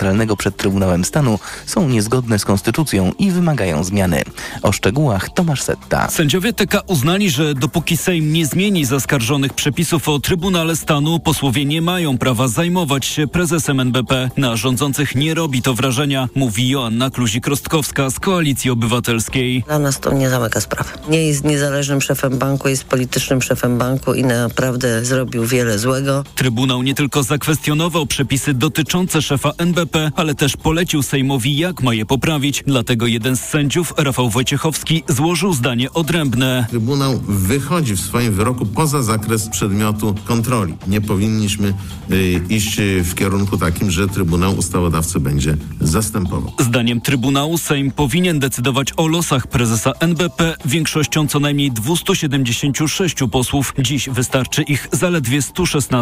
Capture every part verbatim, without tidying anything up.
arbitralnego przed Trybunałem Stanu są niezgodne z konstytucją i wymagają zmiany. O szczegółach Tomasz Setta. Sędziowie T K uznali, że dopóki Sejm nie zmieni zaskarżonych przepisów o Trybunale Stanu, posłowie nie mają prawa zajmować się prezesem N B P. Na rządzących nie robi to wrażenia, mówi Joanna Kluzik-Rostkowska z Koalicji Obywatelskiej. Dla nas to nie zamyka sprawy. Nie jest niezależnym szefem banku, jest politycznym szefem banku i naprawdę zrobił wiele złego. Trybunał nie tylko zakwestionował przepisy dotyczące szefa N B P, ale też polecił Sejmowi, jak ma je poprawić. Dlatego jeden z sędziów, Rafał Wojciechowski, złożył zdanie odrębne. Trybunał wychodzi w swoim wyroku poza zakres przedmiotu kontroli. Nie powinniśmy y, iść w kierunku takim, że Trybunał ustawodawcy będzie zastępował. Zdaniem Trybunału Sejm powinien decydować o losach prezesa N B P większością co najmniej dwieście siedemdziesiąt sześć posłów. Dziś wystarczy ich zaledwie sto szesnaście.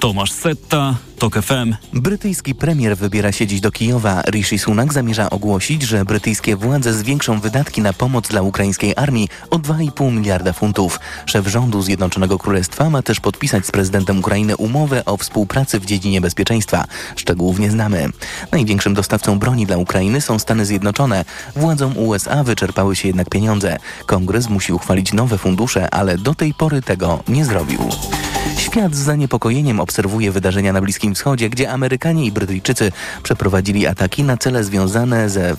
Tomasz Setta, T O K F M. Brytyjski premier wybiera się dziś do Kijowa. Rishi Sunak zamierza ogłosić, że brytyjskie władze zwiększą wydatki na pomoc dla ukraińskiej armii o dwa i pół miliarda funtów. Szef rządu Zjednoczonego Królestwa ma też podpisać z prezydentem Ukrainy umowę o współpracy w dziedzinie bezpieczeństwa. Szczegółów nie znamy. Największym dostawcą broni dla Ukrainy są Stany Zjednoczone. Władzom U S A wyczerpały się jednak pieniądze. Kongres musi uchwalić nowe fundusze, ale do tej pory tego nie zrobił. Świat z zaniepokojeniem obserwuje wydarzenia na Bliskim Wschodzie, gdzie Amerykanie i Brytyjczycy przeprowadzili ataki na cele związane ze,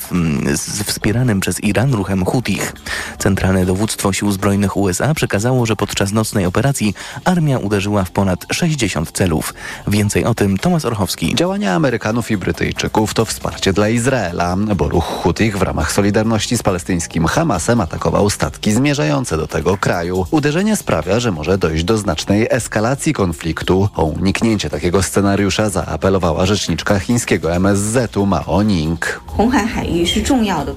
z wspieranym przez Iran ruchem Hutich. Centralne Dowództwo Sił Zbrojnych U S A przekazało, że podczas nocnej operacji armia uderzyła w ponad sześćdziesiąt celów. Więcej o tym Tomasz Urchowski. Działania Amerykanów i Brytyjczyków to wsparcie dla Izraela, bo ruch Hutich w ramach solidarności z palestyńskim Hamasem atakował statki zmierzające do tego kraju. Uderzenie sprawia, że może dojść do znacznej eskalacji konfliktu. O uniknięcie takiego scenariusza zaapelowała rzeczniczka chińskiego M S Z u Mao Ning.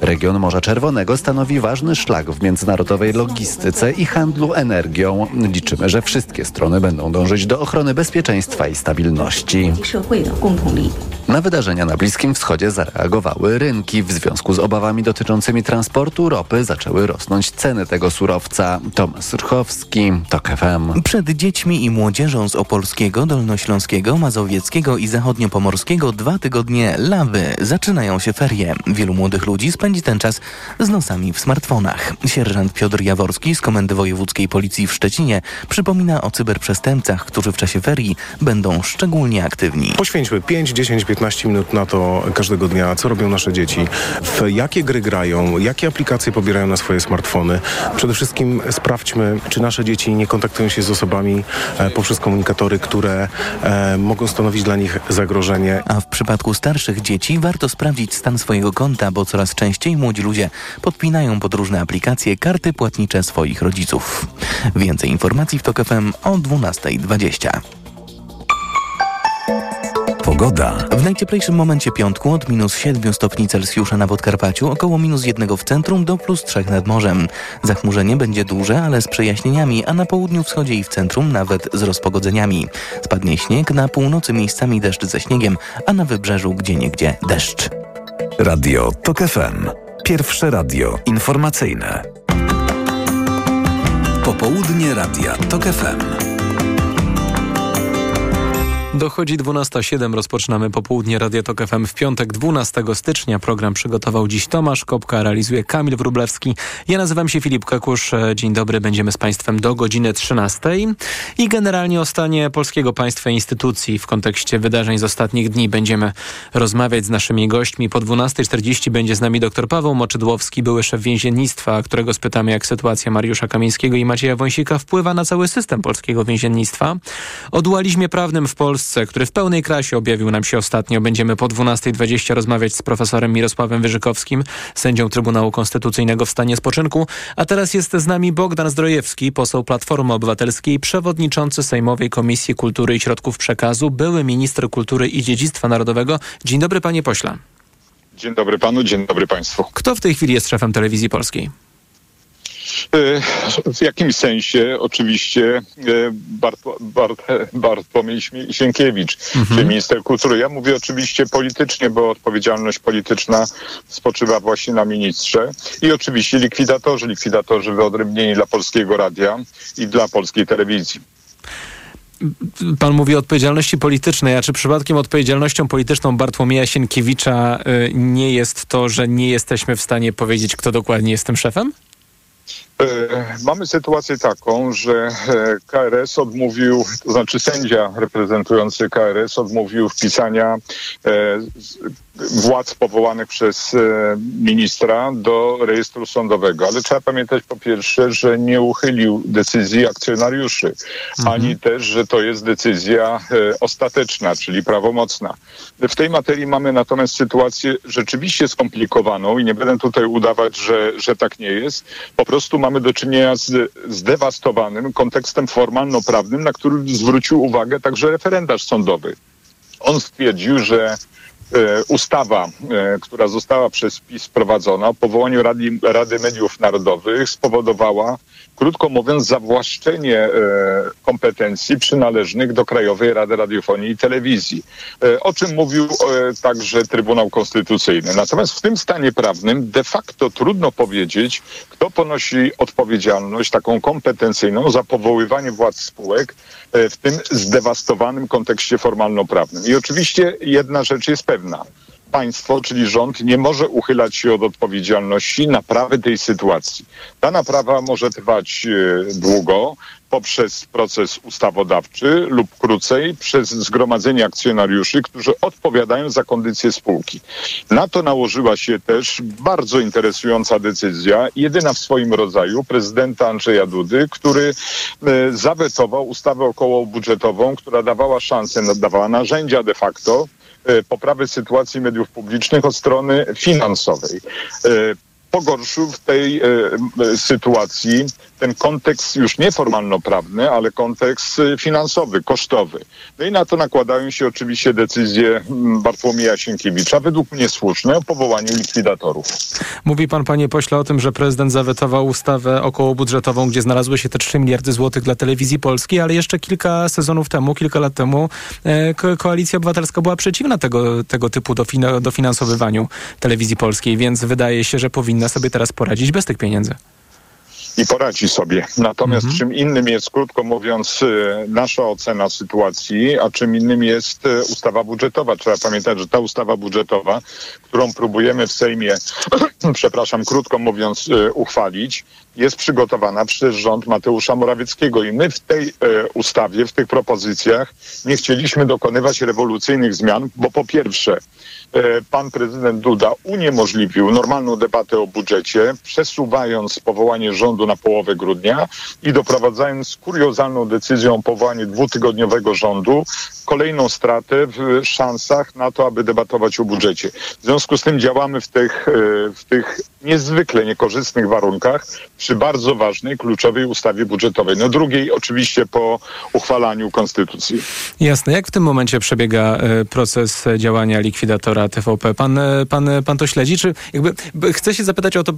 Region Morza Czerwonego stanowi ważny szlak w międzynarodowej logistyce i handlu energią. Liczymy, że wszystkie strony będą dążyć do ochrony bezpieczeństwa i stabilności. Na wydarzenia na Bliskim Wschodzie zareagowały rynki. W związku z obawami dotyczącymi transportu ropy zaczęły rosnąć ceny tego surowca. Tomasz Urchowski, T O K F M. Przed dziećmi i młodzieżą z opolskiego, dolnośląskiego, mazowieckiego i zachodniopomorskiego dwa tygodnie lawy. Zaczynają się ferie. Wielu młodych ludzi spędzi ten czas z nosami w smartfonach. Sierżant Piotr Jaworski z Komendy Wojewódzkiej Policji w Szczecinie przypomina o cyberprzestępcach, którzy w czasie ferii będą szczególnie aktywni. Poświęćmy pięć, dziesięć, piętnaście minut na to każdego dnia, co robią nasze dzieci, w jakie gry grają, jakie aplikacje pobierają na swoje smartfony. Przede wszystkim sprawdźmy, czy nasze dzieci nie kontaktują się z osobami poprzez komunikatory, które e, mogą stanowić dla nich zagrożenie. A w przypadku starszych dzieci warto sprawdzić stan swojego konta, bo coraz częściej młodzi ludzie podpinają pod różne aplikacje karty płatnicze swoich rodziców. Więcej informacji w T O K F M o dwunasta dwadzieścia. Pogoda. W najcieplejszym momencie piątku od minus siedmiu stopni Celsjusza na Podkarpaciu, około minus jednego w centrum do plus trzech nad morzem. Zachmurzenie będzie duże, ale z przejaśnieniami, a na południu, wschodzie i w centrum nawet z rozpogodzeniami. Spadnie śnieg, na północy miejscami deszcz ze śniegiem, a na wybrzeżu gdzieniegdzie deszcz. Radio T O K F M. Pierwsze radio informacyjne. Popołudnie radia T O K F M. Dochodzi dwunasta siedem, rozpoczynamy popołudnie Radia T O K F M w piątek dwunastego stycznia. Program przygotował dziś Tomasz Kopka, realizuje Kamil Wróblewski. Ja nazywam się Filip Kąkusz. Dzień dobry, będziemy z Państwem do godziny trzynastej. I generalnie o stanie polskiego państwa i instytucji w kontekście wydarzeń z ostatnich dni będziemy rozmawiać z naszymi gośćmi. Po dwunastej czterdzieści będzie z nami dr Paweł Moczydłowski, były szef więziennictwa, którego spytamy, jak sytuacja Mariusza Kamińskiego i Macieja Wąsika wpływa na cały system polskiego więziennictwa. O dualizmie prawnym w Polsce, który w pełnej krasie objawił nam się ostatnio. Będziemy po dwunastej dwadzieścia rozmawiać z profesorem Mirosławem Wyrzykowskim, sędzią Trybunału Konstytucyjnego w stanie spoczynku. A teraz jest z nami Bogdan Zdrojewski, poseł Platformy Obywatelskiej, przewodniczący Sejmowej Komisji Kultury i Środków Przekazu, były minister kultury i dziedzictwa narodowego. Dzień dobry, panie pośle. Dzień dobry panu, dzień dobry państwu. Kto w tej chwili jest szefem Telewizji Polskiej? W jakimś sensie oczywiście Bartło, Bart, Bartłomiej Sienkiewicz, mhm. czyli minister kultury. Ja mówię oczywiście politycznie, bo odpowiedzialność polityczna spoczywa właśnie na ministrze. I oczywiście likwidatorzy, likwidatorzy wyodrębnieni dla Polskiego Radia i dla Polskiej Telewizji. Pan mówi o odpowiedzialności politycznej, a czy przypadkiem odpowiedzialnością polityczną Bartłomieja Sienkiewicza nie jest to, że nie jesteśmy w stanie powiedzieć, kto dokładnie jest tym szefem? Mamy sytuację taką, że K R S odmówił, to znaczy sędzia reprezentujący K R S odmówił wpisania władz powołanych przez ministra do rejestru sądowego. Ale trzeba pamiętać po pierwsze, że nie uchylił decyzji akcjonariuszy, mhm. ani też, że to jest decyzja ostateczna, czyli prawomocna. W tej materii mamy natomiast sytuację rzeczywiście skomplikowaną i nie będę tutaj udawać, że, że tak nie jest. Po prostu mamy do czynienia z zdewastowanym kontekstem formalno-prawnym, na który zwrócił uwagę także referendarz sądowy. On stwierdził, że ustawa, która została przez PiS wprowadzona o powołaniu Rady, Rady Mediów Narodowych spowodowała, krótko mówiąc, zawłaszczenie kompetencji przynależnych do Krajowej Rady Radiofonii i Telewizji, o czym mówił także Trybunał Konstytucyjny. Natomiast w tym stanie prawnym de facto trudno powiedzieć, kto ponosi odpowiedzialność taką kompetencyjną za powoływanie władz spółek w tym zdewastowanym kontekście formalno-prawnym. I oczywiście jedna rzecz jest pewna. Państwo, czyli rząd, nie może uchylać się od odpowiedzialności naprawy tej sytuacji. Ta naprawa może trwać długo poprzez proces ustawodawczy lub krócej przez zgromadzenie akcjonariuszy, którzy odpowiadają za kondycję spółki. Na to nałożyła się też bardzo interesująca decyzja, jedyna w swoim rodzaju, prezydenta Andrzeja Dudy, który zawetował ustawę okołobudżetową, która dawała szansę, dawała narzędzia de facto poprawy sytuacji mediów publicznych od strony finansowej. Pogorszył w tej sytuacji ten kontekst już nie formalno-prawny, ale kontekst finansowy, kosztowy. No i na to nakładają się oczywiście decyzje Bartłomieja Sienkiewicza, według mnie słuszne, o powołaniu likwidatorów. Mówi pan, panie pośle, o tym, że prezydent zawetował ustawę okołobudżetową, gdzie znalazły się te trzy miliardy złotych dla Telewizji Polskiej, ale jeszcze kilka sezonów temu, kilka lat temu ko- Koalicja Obywatelska była przeciwna tego, tego typu dofin- dofinansowywaniu Telewizji Polskiej, więc wydaje się, że powinna sobie teraz poradzić bez tych pieniędzy. I poradzi sobie. Natomiast mhm. czym innym jest, krótko mówiąc, nasza ocena sytuacji, a czym innym jest ustawa budżetowa. Trzeba pamiętać, że ta ustawa budżetowa, którą próbujemy w Sejmie, przepraszam, krótko mówiąc, uchwalić, jest przygotowana przez rząd Mateusza Morawieckiego i my w tej ustawie, w tych propozycjach nie chcieliśmy dokonywać rewolucyjnych zmian, bo po pierwsze pan prezydent Duda uniemożliwił normalną debatę o budżecie, przesuwając powołanie rządu na połowę grudnia i doprowadzając kuriozalną decyzją o powołaniu dwutygodniowego rządu kolejną stratę w szansach na to, aby debatować o budżecie. W związku z tym działamy w tych, w tych niezwykle niekorzystnych warunkach przy bardzo ważnej, kluczowej ustawie budżetowej. No drugiej oczywiście po uchwalaniu konstytucji. Jasne. Jak w tym momencie przebiega proces działania likwidatora T V P? Pan, pan, pan to śledzi? Czy jakby chcę się zapytać o to,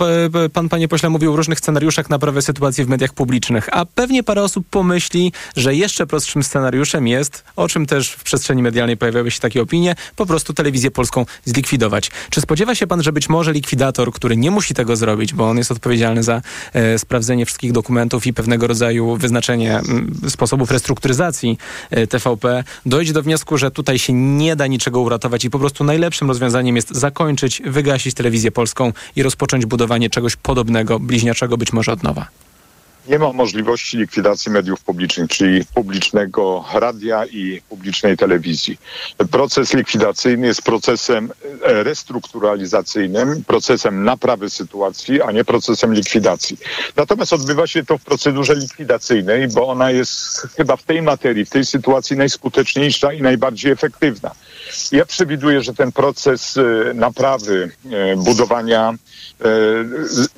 pan, panie pośle, mówił o różnych scenariuszach naprawy sytuacji w mediach publicznych, a pewnie parę osób pomyśli, że jeszcze prostszym scenariuszem jest, o czym też w przestrzeni medialnej pojawiały się takie opinie, po prostu Telewizję Polską zlikwidować. Czy spodziewa się pan, że być może likwidator, który nie musi tego zrobić, bo on jest odpowiedzialny za e, sprawdzenie wszystkich dokumentów i pewnego rodzaju wyznaczenie m, sposobów restrukturyzacji e, T V P, dojdzie do wniosku, że tutaj się nie da niczego uratować i po prostu najlepszym rozwiązaniem jest zakończyć, wygasić Telewizję Polską i rozpocząć budowanie czegoś podobnego, bliźniaczego być może od nowa? Nie ma możliwości likwidacji mediów publicznych, czyli publicznego radia i publicznej telewizji. Proces likwidacyjny jest procesem restrukturalizacyjnym, procesem naprawy sytuacji, a nie procesem likwidacji. Natomiast odbywa się to w procedurze likwidacyjnej, bo ona jest chyba w tej materii, w tej sytuacji najskuteczniejsza i najbardziej efektywna. Ja przewiduję, że ten proces naprawy, budowania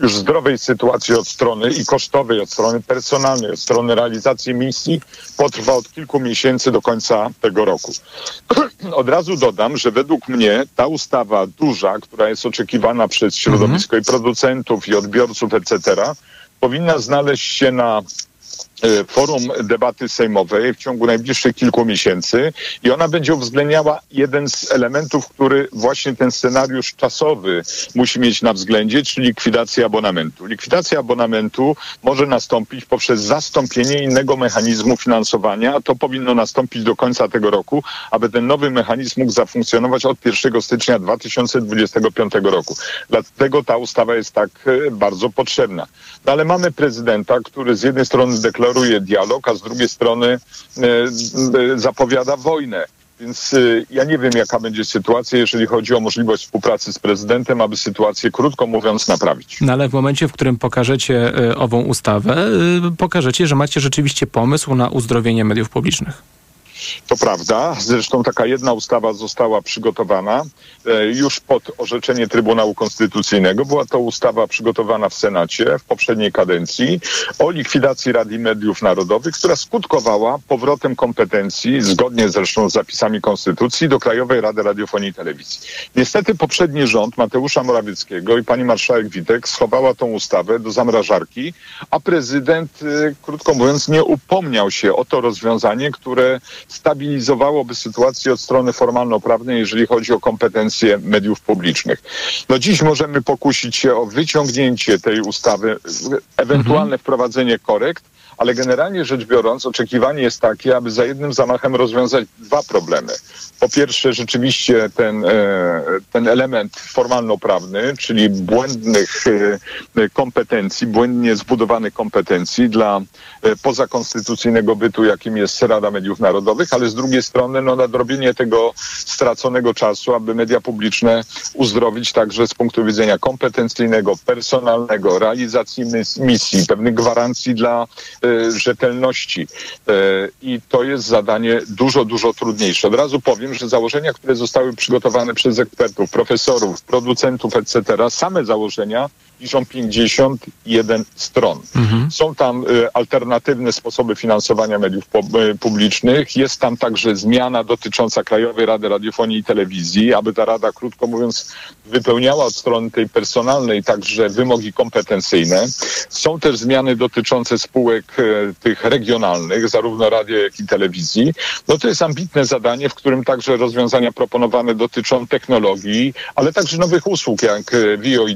już zdrowej sytuacji od strony i kosztowej, od strony personalnej, od strony realizacji misji potrwa od kilku miesięcy do końca tego roku. Od razu dodam, że według mnie ta ustawa duża, która jest oczekiwana przez środowisko mm-hmm. i producentów i odbiorców, et cetera, powinna znaleźć się na forum debaty sejmowej w ciągu najbliższych kilku miesięcy i ona będzie uwzględniała jeden z elementów, który właśnie ten scenariusz czasowy musi mieć na względzie, czyli likwidację abonamentu. Likwidacja abonamentu może nastąpić poprzez zastąpienie innego mechanizmu finansowania, a to powinno nastąpić do końca tego roku, aby ten nowy mechanizm mógł zafunkcjonować od pierwszego stycznia dwa tysiące dwudziestego piątego roku. Dlatego ta ustawa jest tak bardzo potrzebna. No ale mamy prezydenta, który z jednej strony deklaruje dialog, a z drugiej strony e, zapowiada wojnę. Więc e, ja nie wiem, jaka będzie sytuacja, jeżeli chodzi o możliwość współpracy z prezydentem, aby sytuację, krótko mówiąc, naprawić. No ale w momencie, w którym pokażecie e, ową ustawę, e, pokażecie, że macie rzeczywiście pomysł na uzdrowienie mediów publicznych. To prawda. Zresztą taka jedna ustawa została przygotowana e, już pod orzeczenie Trybunału Konstytucyjnego. Była to ustawa przygotowana w Senacie w poprzedniej kadencji o likwidacji Rady Mediów Narodowych, która skutkowała powrotem kompetencji, zgodnie zresztą z zapisami Konstytucji, do Krajowej Rady Radiofonii i Telewizji. Niestety poprzedni rząd Mateusza Morawieckiego i pani marszałek Witek schowała tą ustawę do zamrażarki, a prezydent, e, krótko mówiąc, nie upomniał się o to rozwiązanie, które stabilizowałoby sytuację od strony formalno-prawnej, jeżeli chodzi o kompetencje mediów publicznych. No dziś możemy pokusić się o wyciągnięcie tej ustawy, ewentualne mhm. wprowadzenie korekt, ale generalnie rzecz biorąc oczekiwanie jest takie, aby za jednym zamachem rozwiązać dwa problemy. Po pierwsze rzeczywiście ten, ten element formalno-prawny, czyli błędnych kompetencji, błędnie zbudowanych kompetencji dla pozakonstytucyjnego bytu, jakim jest Rada Mediów Narodowych, ale z drugiej strony no, nadrobienie tego straconego czasu, aby media publiczne uzdrowić także z punktu widzenia kompetencyjnego, personalnego, realizacji misji, pewnych gwarancji dla rzetelności. I to jest zadanie dużo, dużo trudniejsze. Od razu powiem, że założenia, które zostały przygotowane przez ekspertów, profesorów, producentów, et cetera, same założenia liczą pięćdziesiąt jeden stron. Mhm. Są tam alternatywne sposoby finansowania mediów publicznych. Jest tam także zmiana dotycząca Krajowej Rady Radiofonii i Telewizji, aby ta rada, krótko mówiąc, wypełniała od strony tej personalnej także wymogi kompetencyjne. Są też zmiany dotyczące spółek tych regionalnych, zarówno radia, jak i telewizji. No to jest ambitne zadanie, w którym także rozwiązania proponowane dotyczą technologii, ale także nowych usług jak V O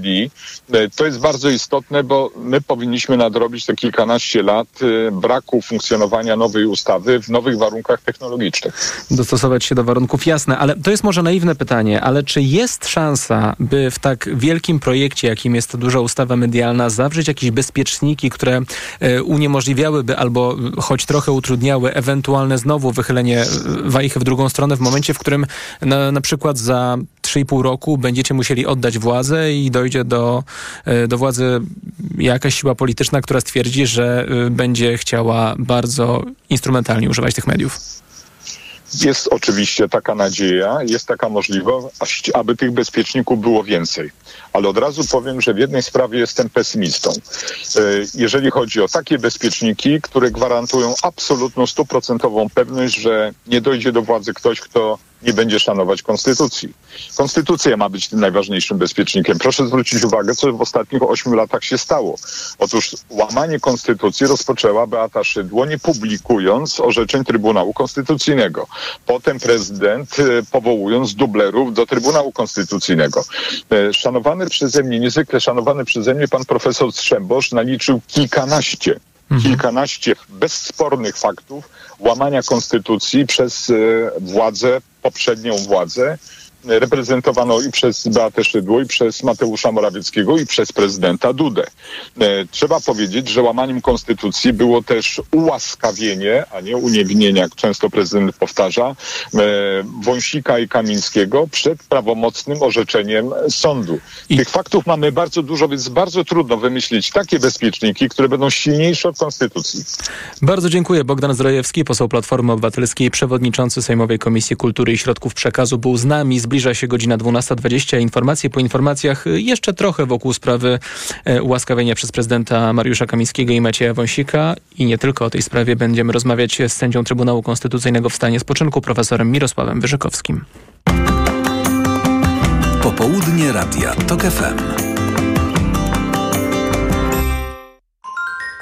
D. To jest bardzo istotne, bo my powinniśmy nadrobić te kilkanaście lat braku funkcjonowania nowej ustawy w nowych warunkach technologicznych. Dostosować się do warunków, jasne, ale to jest może naiwne pytanie, ale czy jest szansa, by w tak wielkim projekcie, jakim jest duża ustawa medialna, zawrzeć jakieś bezpieczniki, które uniemożliwiałyby albo choć trochę utrudniały ewentualne znowu wychylenie wajchy w drugą stronę w momencie, w którym na, na przykład za trzy i pół roku będziecie musieli oddać władzę i dojdzie do, do władzy jakaś siła polityczna, która stwierdzi, że będzie chciała bardzo instrumentalnie używać tych mediów? Jest oczywiście taka nadzieja, jest taka możliwość, aby tych bezpieczników było więcej. Ale od razu powiem, że w jednej sprawie jestem pesymistą. Jeżeli chodzi o takie bezpieczniki, które gwarantują absolutną, stuprocentową pewność, że nie dojdzie do władzy ktoś, kto nie będzie szanować konstytucji. Konstytucja ma być tym najważniejszym bezpiecznikiem. Proszę zwrócić uwagę, co w ostatnich ośmiu latach się stało. Otóż łamanie konstytucji rozpoczęła Beata Szydło, nie publikując orzeczeń Trybunału Konstytucyjnego. Potem prezydent powołując dublerów do Trybunału Konstytucyjnego. Szanowany przeze mnie, niezwykle szanowany przeze mnie pan profesor Strzembosz naliczył kilkanaście kilkanaście bezspornych faktów łamania konstytucji przez władzę, poprzednią władzę, reprezentowano i przez Beatę Szydło, i przez Mateusza Morawieckiego, i przez prezydenta Dudę. Trzeba powiedzieć, że łamaniem konstytucji było też ułaskawienie, a nie uniewinnienie, jak często prezydent powtarza, Wąsika i Kamińskiego przed prawomocnym orzeczeniem sądu. Tych faktów mamy bardzo dużo, więc bardzo trudno wymyślić takie bezpieczniki, które będą silniejsze od konstytucji. Bardzo dziękuję. Bogdan Zdrojewski, poseł Platformy Obywatelskiej, przewodniczący Sejmowej Komisji Kultury i Środków Przekazu, był z nami. Zbliża się godzina dwunasta dwadzieścia. Informacje po informacjach. Jeszcze trochę wokół sprawy ułaskawienia przez prezydenta Mariusza Kamińskiego i Macieja Wąsika. I nie tylko o tej sprawie będziemy rozmawiać z sędzią Trybunału Konstytucyjnego w stanie spoczynku, profesorem Mirosławem Wyrzykowskim. Popołudnie Radia T O K F M.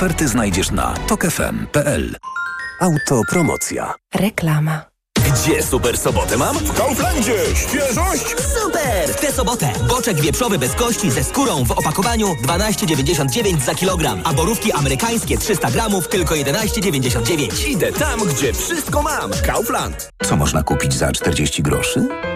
oferty znajdziesz na tok f m kropka p l. Autopromocja. Reklama. Gdzie super sobotę mam? W Kauflandzie! Świeżość! Super! W tę sobotę boczek wieprzowy bez kości ze skórą w opakowaniu dwanaście dziewięćdziesiąt dziewięć za kilogram, a borówki amerykańskie trzysta gramów tylko jedenaście dziewięćdziesiąt dziewięć. Idę tam, gdzie wszystko mam. Kaufland. Co można kupić za czterdzieści groszy?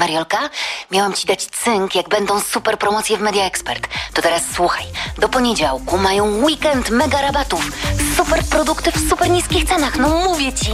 Mariolka, miałam Ci dać cynk, jak będą super promocje w Media Expert. To teraz słuchaj, do poniedziałku mają weekend mega rabatów. Super produkty w super niskich cenach, no mówię Ci.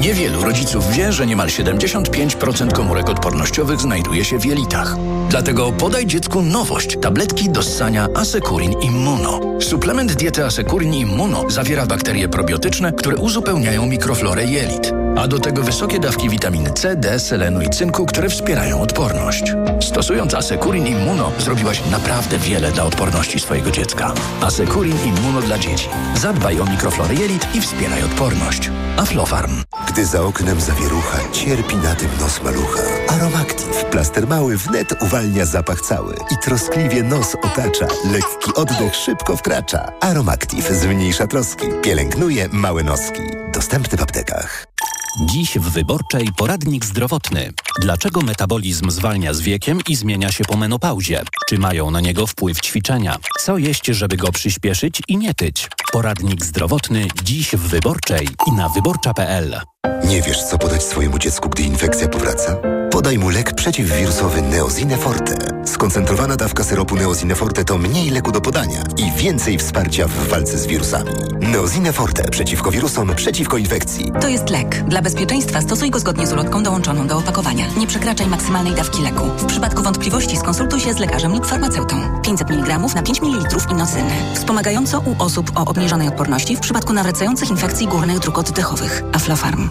Niewielu rodziców wie, że niemal siedemdziesiąt pięć procent komórek odpornościowych znajduje się w jelitach. Dlatego podaj dziecku nowość. Tabletki do ssania Asecurin Immuno. Suplement diety Asecurin Immuno zawiera bakterie probiotyczne, które uzupełniają mikroflorę jelit. A do tego wysokie dawki witaminy C, D, selenu i cynku, które wspierają odporność. Stosując Asecurin Immuno zrobiłaś naprawdę wiele dla odporności swojego dziecka. Asecurin Immuno dla dzieci. Zadbaj o mikroflorę jelit i wspieraj odporność. Aflofarm. Gdy za oknem zawierucha, cierpi na tym nos malucha. Aromactive, plaster mały, wnet uwalnia zapach cały i troskliwie nos otacza. Lekki oddech szybko wkracza. Aromactive zmniejsza troski, pielęgnuje małe noski. Dostępny w aptekach. Dziś w Wyborczej poradnik zdrowotny. Dlaczego metabolizm zwalnia z wiekiem i zmienia się po menopauzie? Czy mają na niego wpływ ćwiczenia? Co jeść, żeby go przyspieszyć i nie tyć? Poradnik zdrowotny dziś w Wyborczej i na wyborcza kropka p l. Nie wiesz, co podać swojemu dziecku, gdy infekcja powraca? Podaj mu lek przeciwwirusowy Neozine Forte. Skoncentrowana dawka syropu Neozine Forte to mniej leku do podania i więcej wsparcia w walce z wirusami. Neozine Forte. Przeciwko wirusom, przeciwko infekcji. To jest lek. Dla bezpieczeństwa stosuj go zgodnie z ulotką dołączoną do opakowania. Nie przekraczaj maksymalnej dawki leku. W przypadku wątpliwości skonsultuj się z lekarzem lub farmaceutą. pięćset miligramów na pięć mililitrów inozyny. Wspomagająco u osób o obniżonej odporności w przypadku nawracających infekcji górnych dróg oddechowych. Aflofarm.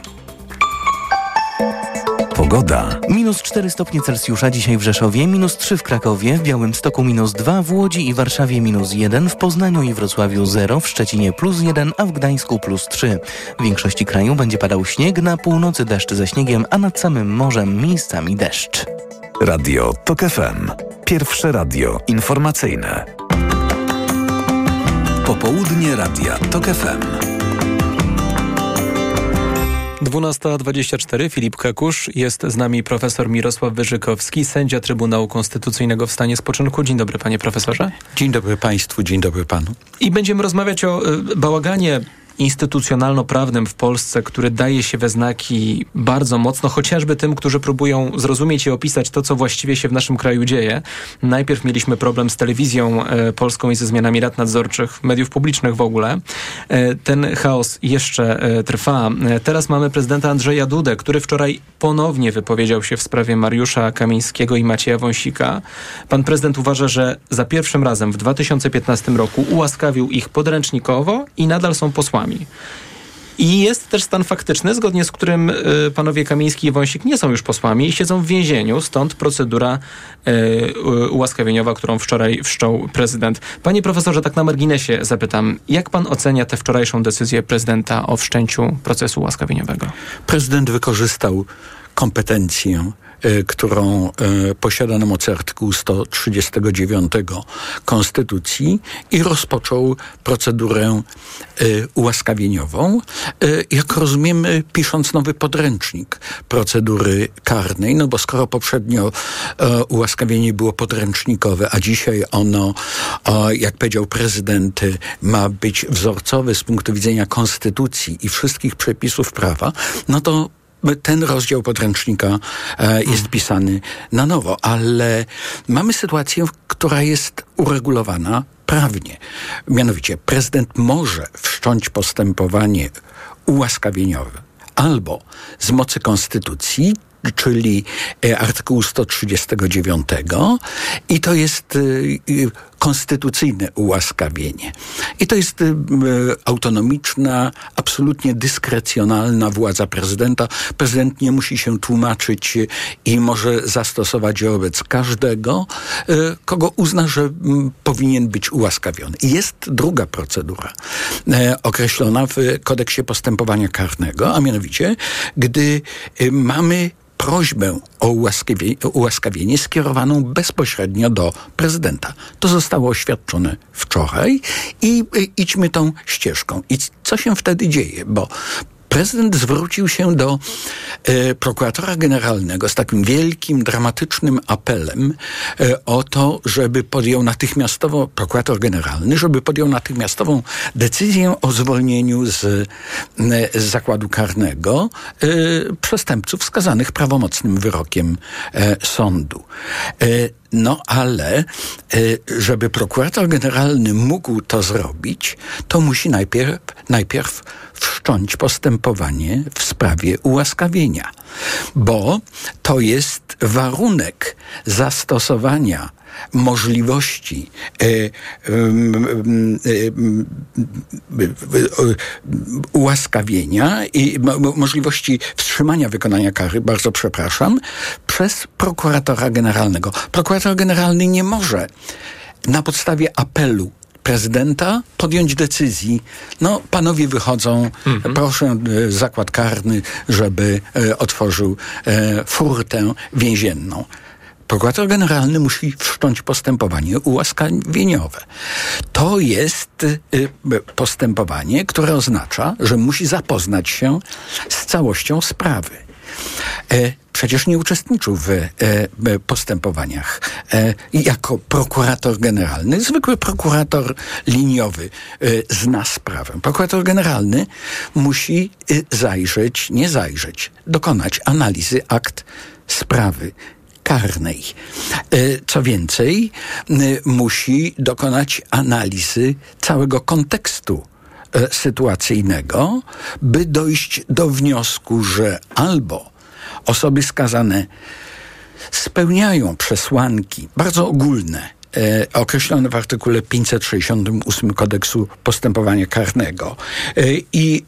Pogoda. Minus cztery stopnie Celsjusza dzisiaj w Rzeszowie, minus trzy w Krakowie, w Białymstoku minus dwa, w Łodzi i Warszawie minus jeden, w Poznaniu i Wrocławiu zero, w Szczecinie plus jeden, a w Gdańsku plus trzy. W większości kraju będzie padał śnieg, na północy deszcz ze śniegiem, a nad samym morzem miejscami deszcz. Radio T O K F M. Pierwsze radio informacyjne. Popołudnie Radia T O K F M. dwunasta dwadzieścia cztery, Filip Kąkusz, jest z nami profesor Mirosław Wyrzykowski, sędzia Trybunału Konstytucyjnego w stanie spoczynku. Dzień dobry, panie profesorze. Dzień dobry państwu, dzień dobry panu. I będziemy rozmawiać o y, bałaganie instytucjonalno-prawnym w Polsce, który daje się we znaki bardzo mocno, chociażby tym, którzy próbują zrozumieć i opisać to, co właściwie się w naszym kraju dzieje. Najpierw mieliśmy problem z telewizją e, polską i ze zmianami rad nadzorczych, mediów publicznych w ogóle. E, ten chaos jeszcze e, trwa. E, teraz mamy prezydenta Andrzeja Dudę, który wczoraj ponownie wypowiedział się w sprawie Mariusza Kamińskiego i Macieja Wąsika. Pan prezydent uważa, że za pierwszym razem w dwa tysiące piętnastym roku ułaskawił ich podręcznikowo i nadal są posłami. I jest też stan faktyczny, zgodnie z którym y, panowie Kamiński i Wąsik nie są już posłami i siedzą w więzieniu, stąd procedura y, y, ułaskawieniowa, którą wczoraj wszczął prezydent. Panie profesorze, tak na marginesie zapytam, jak pan ocenia tę wczorajszą decyzję prezydenta o wszczęciu procesu ułaskawieniowego? Prezydent wykorzystał kompetencję, y, którą y, posiada na mocy artykułu sto trzydziestego dziewiątego Konstytucji i rozpoczął procedurę y, ułaskawieniową, y, jak rozumiemy, pisząc nowy podręcznik procedury karnej, no bo skoro poprzednio y, ułaskawienie było podręcznikowe, a dzisiaj ono, y, jak powiedział prezydent, y, ma być wzorcowe z punktu widzenia Konstytucji i wszystkich przepisów prawa, no to ten rozdział podręcznika e, jest pisany na nowo, ale mamy sytuację, która jest uregulowana prawnie. Mianowicie prezydent może wszcząć postępowanie ułaskawieniowe albo z mocy Konstytucji, czyli artykułu sto trzydziestego dziewiątego, i to jest konstytucyjne ułaskawienie. I to jest autonomiczna, absolutnie dyskrecjonalna władza prezydenta. Prezydent nie musi się tłumaczyć i może zastosować wobec każdego, kogo uzna, że powinien być ułaskawiony. I jest druga procedura określona w kodeksie postępowania karnego, a mianowicie, gdy mamy prośbę o ułaskawienie, ułaskawienie skierowaną bezpośrednio do prezydenta. To zostało oświadczone wczoraj i idźmy tą ścieżką. I co się wtedy dzieje? Bo prezydent zwrócił się do e, prokuratora generalnego z takim wielkim, dramatycznym apelem e, o to, żeby podjął natychmiastowo, prokurator generalny, żeby podjął natychmiastową decyzję o zwolnieniu z, e, z zakładu karnego e, przestępców skazanych prawomocnym wyrokiem e, sądu. E, No ale, żeby prokurator generalny mógł to zrobić, to musi najpierw, najpierw wszcząć postępowanie w sprawie ułaskawienia, bo to jest warunek zastosowania możliwości ułaskawienia i możliwości wstrzymania wykonania kary, bardzo przepraszam, przez prokuratora generalnego. Prokurator generalny nie może na podstawie apelu prezydenta podjąć decyzji. No, panowie wychodzą, mhm. proszę zakład karny, żeby otworzył furtę więzienną. Prokurator generalny musi wszcząć postępowanie ułaskawieniowe. To jest postępowanie, które oznacza, że musi zapoznać się z całością sprawy. Przecież nie uczestniczył w postępowaniach. Jako prokurator generalny, zwykły prokurator liniowy zna sprawę. Prokurator generalny musi zajrzeć, nie zajrzeć, dokonać analizy akt sprawy karnej. Co więcej, musi dokonać analizy całego kontekstu sytuacyjnego, by dojść do wniosku, że albo osoby skazane spełniają przesłanki bardzo ogólne, określone w artykule pięćset sześćdziesiątym ósmym Kodeksu Postępowania Karnego i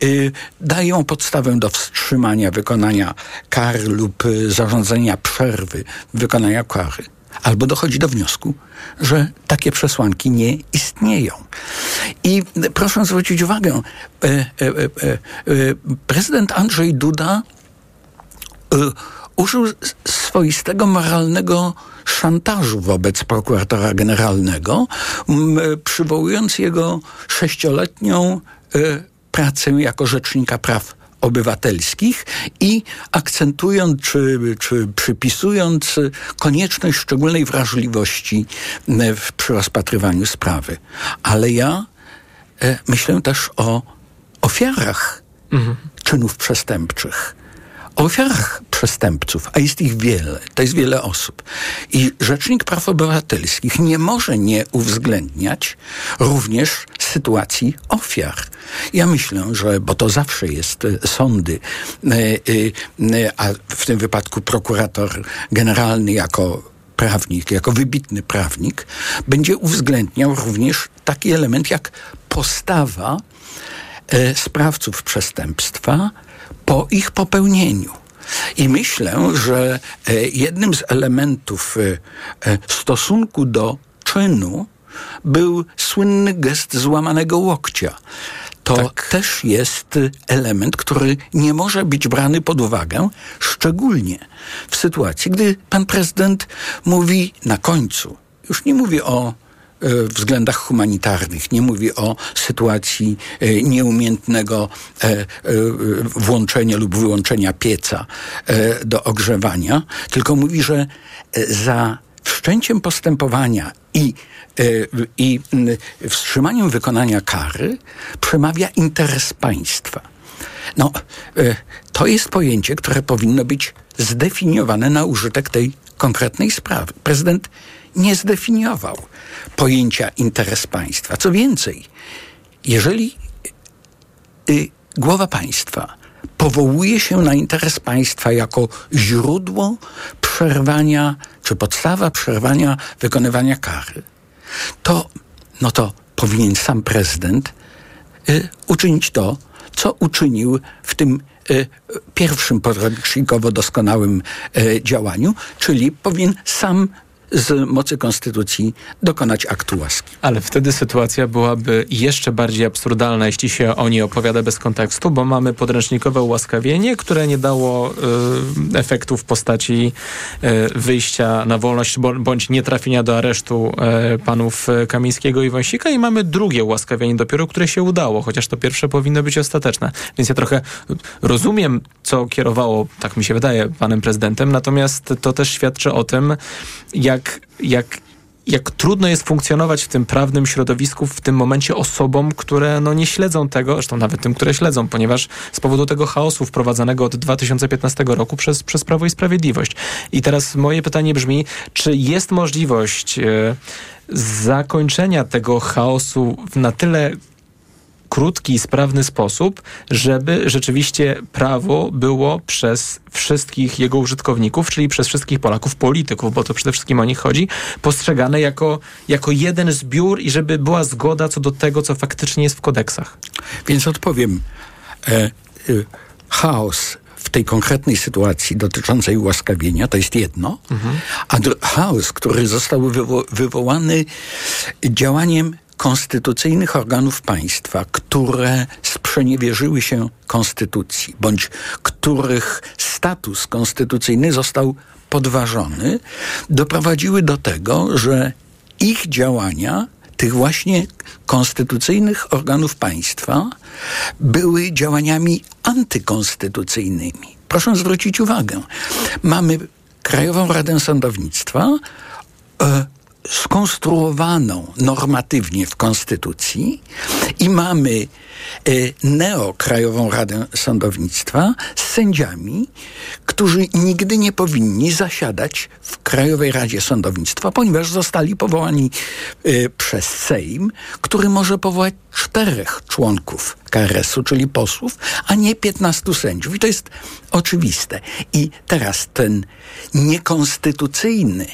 dają podstawę do wstrzymania wykonania kary lub zarządzenia przerwy wykonania kary. Albo dochodzi do wniosku, że takie przesłanki nie istnieją. I proszę zwrócić uwagę, prezydent Andrzej Duda użył swoistego moralnego szantażu wobec prokuratora generalnego, przywołując jego sześcioletnią pracę jako rzecznika praw obywatelskich i akcentując czy, czy przypisując konieczność szczególnej wrażliwości w, przy rozpatrywaniu sprawy. Ale ja myślę też o ofiarach mhm. czynów przestępczych. O ofiarach przestępców, a jest ich wiele, to jest wiele osób. I Rzecznik Praw Obywatelskich nie może nie uwzględniać również sytuacji ofiar. Ja myślę, że, bo to zawsze jest sądy, a w tym wypadku prokurator generalny jako prawnik, jako wybitny prawnik, będzie uwzględniał również taki element jak postawa sprawców przestępstwa po ich popełnieniu. I myślę, że jednym z elementów stosunku do czynu był słynny gest złamanego łokcia. To tak. też jest element, który nie może być brany pod uwagę, szczególnie w sytuacji, gdy pan prezydent mówi na końcu, już nie mówi o względach humanitarnych. Nie mówię o sytuacji nieumiejętnego włączenia lub wyłączenia pieca do ogrzewania, tylko mówi, że za wszczęciem postępowania i, i wstrzymaniem wykonania kary przemawia interes państwa. No, to jest pojęcie, które powinno być zdefiniowane na użytek tej konkretnej sprawy. Prezydent nie zdefiniował pojęcia interes państwa. Co więcej, jeżeli y, głowa państwa powołuje się na interes państwa jako źródło przerwania, czy podstawa przerwania wykonywania kary, to, no to powinien sam prezydent y, uczynić to, co uczynił w tym pierwszym podręcznikowo doskonałym działaniu, czyli powinien sam z mocy konstytucji dokonać aktu łaski. Ale wtedy sytuacja byłaby jeszcze bardziej absurdalna, jeśli się o niej opowiada bez kontekstu, bo mamy podręcznikowe ułaskawienie, które nie dało y, efektu w postaci y, wyjścia na wolność bądź nietrafienia do aresztu y, panów Kamińskiego i Wąsika, i mamy drugie ułaskawienie dopiero, które się udało, chociaż to pierwsze powinno być ostateczne. Więc ja trochę rozumiem, co kierowało, tak mi się wydaje, panem prezydentem, natomiast to też świadczy o tym, jak Jak, jak, jak trudno jest funkcjonować w tym prawnym środowisku w tym momencie osobom, które no nie śledzą tego, zresztą nawet tym, które śledzą, ponieważ z powodu tego chaosu wprowadzanego od dwa tysiące piętnastego roku przez, przez Prawo i Sprawiedliwość. I teraz moje pytanie brzmi, czy jest możliwość yy, zakończenia tego chaosu w na tyle krótki i sprawny sposób, żeby rzeczywiście prawo było przez wszystkich jego użytkowników, czyli przez wszystkich Polaków, polityków, bo to przede wszystkim o nich chodzi, postrzegane jako, jako jeden zbiór i żeby była zgoda co do tego, co faktycznie jest w kodeksach. Więc odpowiem. E, e, chaos w tej konkretnej sytuacji dotyczącej ułaskawienia, to jest jedno, mhm. a dr- chaos, który został wywo- wywołany działaniem konstytucyjnych organów państwa, które sprzeniewierzyły się konstytucji, bądź których status konstytucyjny został podważony, doprowadziły do tego, że ich działania, tych właśnie konstytucyjnych organów państwa, były działaniami antykonstytucyjnymi. Proszę zwrócić uwagę, mamy Krajową Radę Sądownictwa e, skonstruowaną normatywnie w Konstytucji i mamy e, neokrajową Radę Sądownictwa z sędziami, którzy nigdy nie powinni zasiadać w Krajowej Radzie Sądownictwa, ponieważ zostali powołani e, przez Sejm, który może powołać czterech członków K R S-u, czyli posłów, a nie piętnastu sędziów. I to jest oczywiste. I teraz ten niekonstytucyjny,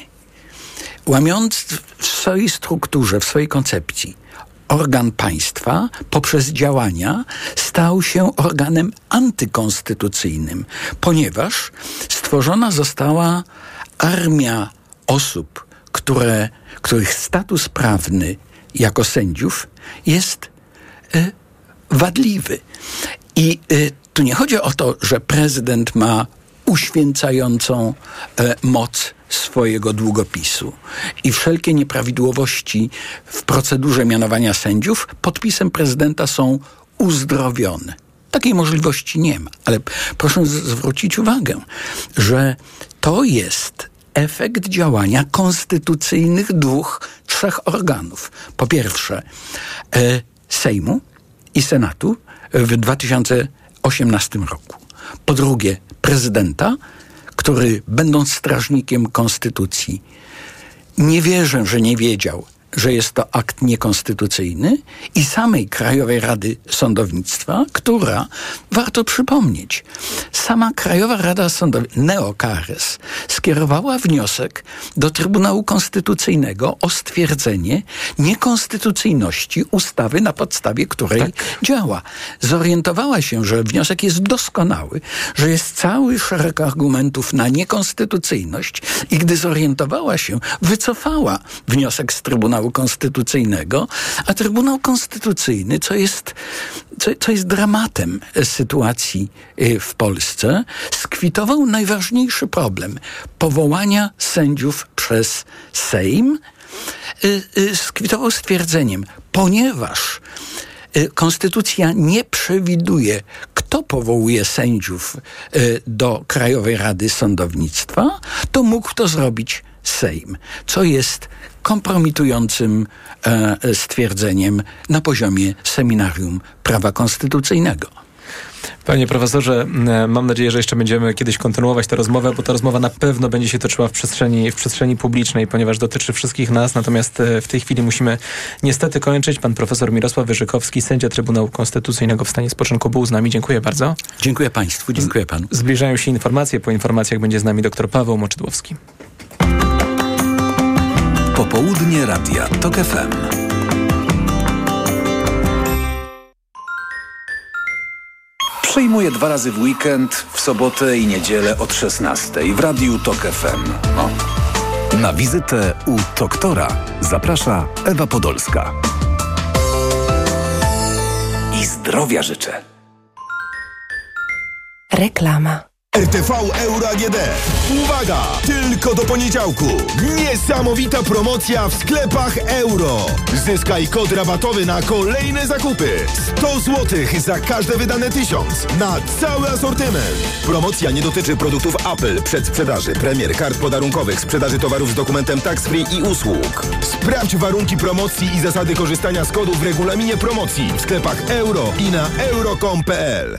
łamiąc w swojej strukturze, w swojej koncepcji organ państwa, poprzez działania stał się organem antykonstytucyjnym, ponieważ stworzona została armia osób, które, których status prawny jako sędziów jest y, wadliwy. I y, tu nie chodzi o to, że prezydent ma uświęcającą e, moc swojego długopisu i wszelkie nieprawidłowości w procedurze mianowania sędziów podpisem prezydenta są uzdrowione. Takiej możliwości nie ma, ale proszę z- zwrócić uwagę, że to jest efekt działania konstytucyjnych dwóch, trzech organów. Po pierwsze e, Sejmu i Senatu w dwa tysiące osiemnastym roku. Po drugie prezydenta, który będąc strażnikiem konstytucji, nie wierzę, że nie wiedział, że jest to akt niekonstytucyjny, i samej Krajowej Rady Sądownictwa, która, warto przypomnieć, sama Krajowa Rada Sądownictwa, neo K R S, skierowała wniosek do Trybunału Konstytucyjnego o stwierdzenie niekonstytucyjności ustawy, na podstawie której tak działa. Zorientowała się, że wniosek jest doskonały, że jest cały szereg argumentów na niekonstytucyjność, i gdy zorientowała się, wycofała wniosek z Trybunału Konstytucyjnego, a Trybunał Konstytucyjny, co jest, co, co jest dramatem sytuacji w Polsce, skwitował najważniejszy problem powołania sędziów przez Sejm, skwitował stwierdzeniem, ponieważ konstytucja nie przewiduje, kto powołuje sędziów do Krajowej Rady Sądownictwa, to mógł to zrobić Sejm, co jest kompromitującym e, stwierdzeniem na poziomie Seminarium Prawa Konstytucyjnego. Panie profesorze, mam nadzieję, że jeszcze będziemy kiedyś kontynuować tę rozmowę, bo ta rozmowa na pewno będzie się toczyła w przestrzeni, w przestrzeni publicznej, ponieważ dotyczy wszystkich nas, natomiast w tej chwili musimy niestety kończyć. Pan profesor Mirosław Wyrzykowski, sędzia Trybunału Konstytucyjnego w stanie spoczynku, był z nami. Dziękuję bardzo. Dziękuję państwu, dziękuję panu. Zbliżają się informacje, po informacjach będzie z nami dr Paweł Moczydłowski. Popołudnie Radia TOK F M. Przyjmuję dwa razy w weekend, w sobotę i niedzielę od szesnastej w Radiu TOK F M. O. Na wizytę u doktora zaprasza Ewa Podolska. I zdrowia życzę. Reklama. R T V Euro A G D. Uwaga! Tylko do poniedziałku. Niesamowita promocja w sklepach Euro. Zyskaj kod rabatowy na kolejne zakupy. sto złotych za każde wydane tysiąc na cały asortyment. Promocja nie dotyczy produktów Apple, przedsprzedaży, premier, kart podarunkowych, sprzedaży towarów z dokumentem tax-free i usług. Sprawdź warunki promocji i zasady korzystania z kodu w regulaminie promocji w sklepach Euro i na euro kropka com kropka p l.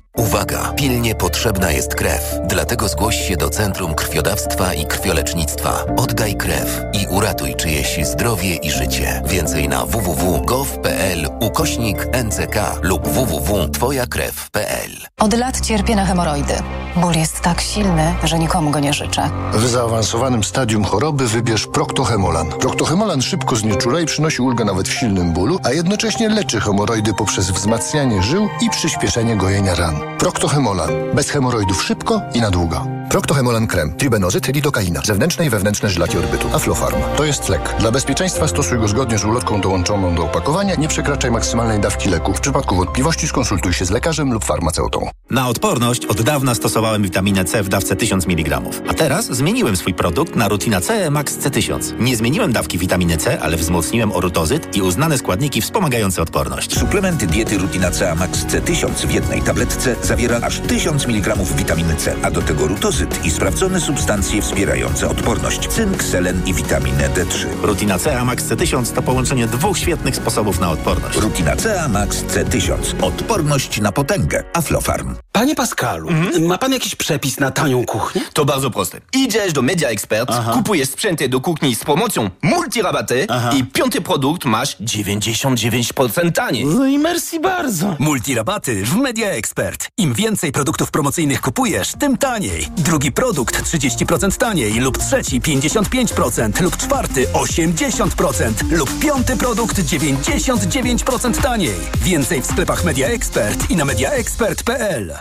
Uwaga! Pilnie potrzebna jest krew. Dlatego zgłoś się do Centrum Krwiodawstwa i Krwiolecznictwa. Oddaj krew i uratuj czyjeś zdrowie i życie. Więcej na www kropka gov kropka pl ukośnik nck lub www kropka twoja krew kropka pl. Od lat cierpię na hemoroidy. Ból jest tak silny, że nikomu go nie życzę. W zaawansowanym stadium choroby wybierz Proctohemolan. Proctohemolan szybko znieczula i przynosi ulgę nawet w silnym bólu, a jednocześnie leczy hemoroidy poprzez wzmacnianie żył i przyspieszenie gojenia ran. Proctohemolan. Bez hemoroidów szybko i na długo. Proctohemolan krem. Tribenozyt, lidokaina. Zewnętrzne i wewnętrzne żylaki orbytu. Aflofarm. To jest lek. Dla bezpieczeństwa stosuj go zgodnie z ulotką dołączoną do opakowania. Nie przekraczaj maksymalnej dawki leku. W przypadku wątpliwości skonsultuj się z lekarzem lub farmaceutą. Na odporność od dawna stosowałem witaminę C w dawce tysiąc miligramów. A teraz zmieniłem swój produkt na Rutina C Max C tysiąc. Nie zmieniłem dawki witaminy C, ale wzmocniłem orutozyt i uznane składniki wspomagające odporność. Suplementy diety Rutina C Max C tysiąc w jednej tabletce zawiera aż tysiąc miligramów witaminy C, a do tego rutozyt i sprawdzone substancje wspierające odporność, cynk, selen i witaminę D trzy. Rutina C Max C tysiąc to połączenie dwóch świetnych sposobów na odporność. Rutina C Max C tysiąc. Odporność na potęgę. Aflofarm. Panie Pascalu, mm? ma pan jakiś przepis na tanią kuchnię? To bardzo proste. Idziesz do Media Expert, Aha. kupujesz sprzęty do kuchni z promocją multirabaty Aha. i piąty produkt masz dziewięćdziesiąt dziewięć procent taniej. No i merci bardzo. Multirabaty w Media Expert. Im więcej produktów promocyjnych kupujesz, tym taniej. Drugi produkt trzydzieści procent taniej lub trzeci pięćdziesiąt pięć procent lub czwarty osiemdziesiąt procent lub piąty produkt dziewięćdziesiąt dziewięć procent taniej. Więcej w sklepach Media Expert i na media expert kropka pl.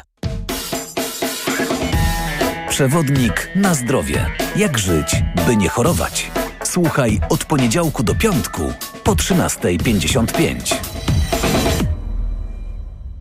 Przewodnik na zdrowie. Jak żyć, by nie chorować? Słuchaj od poniedziałku do piątku po trzynastej pięćdziesiąt pięć.